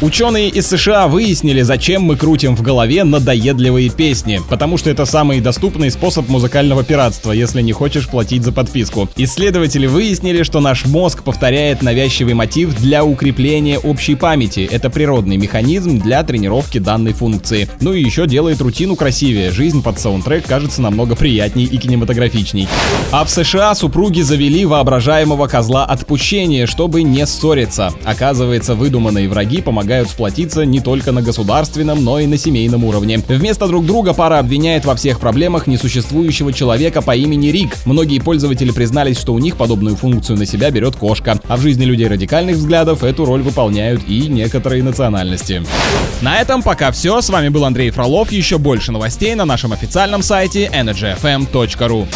Ученые из США выяснили, зачем мы крутим в голове надоедливые песни, потому что это самый доступный способ музыкального пиратства, если не хочешь платить за подписку. Исследователи выяснили, что наш мозг повторяет навязчивый мотив для укрепления общей памяти. Это природный механизм для тренировки данной функции. Ну и еще делает рутину красивее. Жизнь под саундтрек кажется намного приятней и кинематографичней. А в США супруги завели воображаемого козла отпущения, чтобы не ссориться. Оказывается, выдуманные враги помогают сплотиться не только на государственном, но и на семейном уровне. Вместо друг друга пара обвиняет во всех проблемах несуществующего человека по имени Рик. Многие пользователи признались, что у них подобную функцию на себя берет кошка. А в жизни людей радикальных взглядов эту роль выполняют и некоторые национальности. На этом пока все. С вами был Андрей Фролов. Еще больше новостей на нашем официальном сайте energyfm.ru.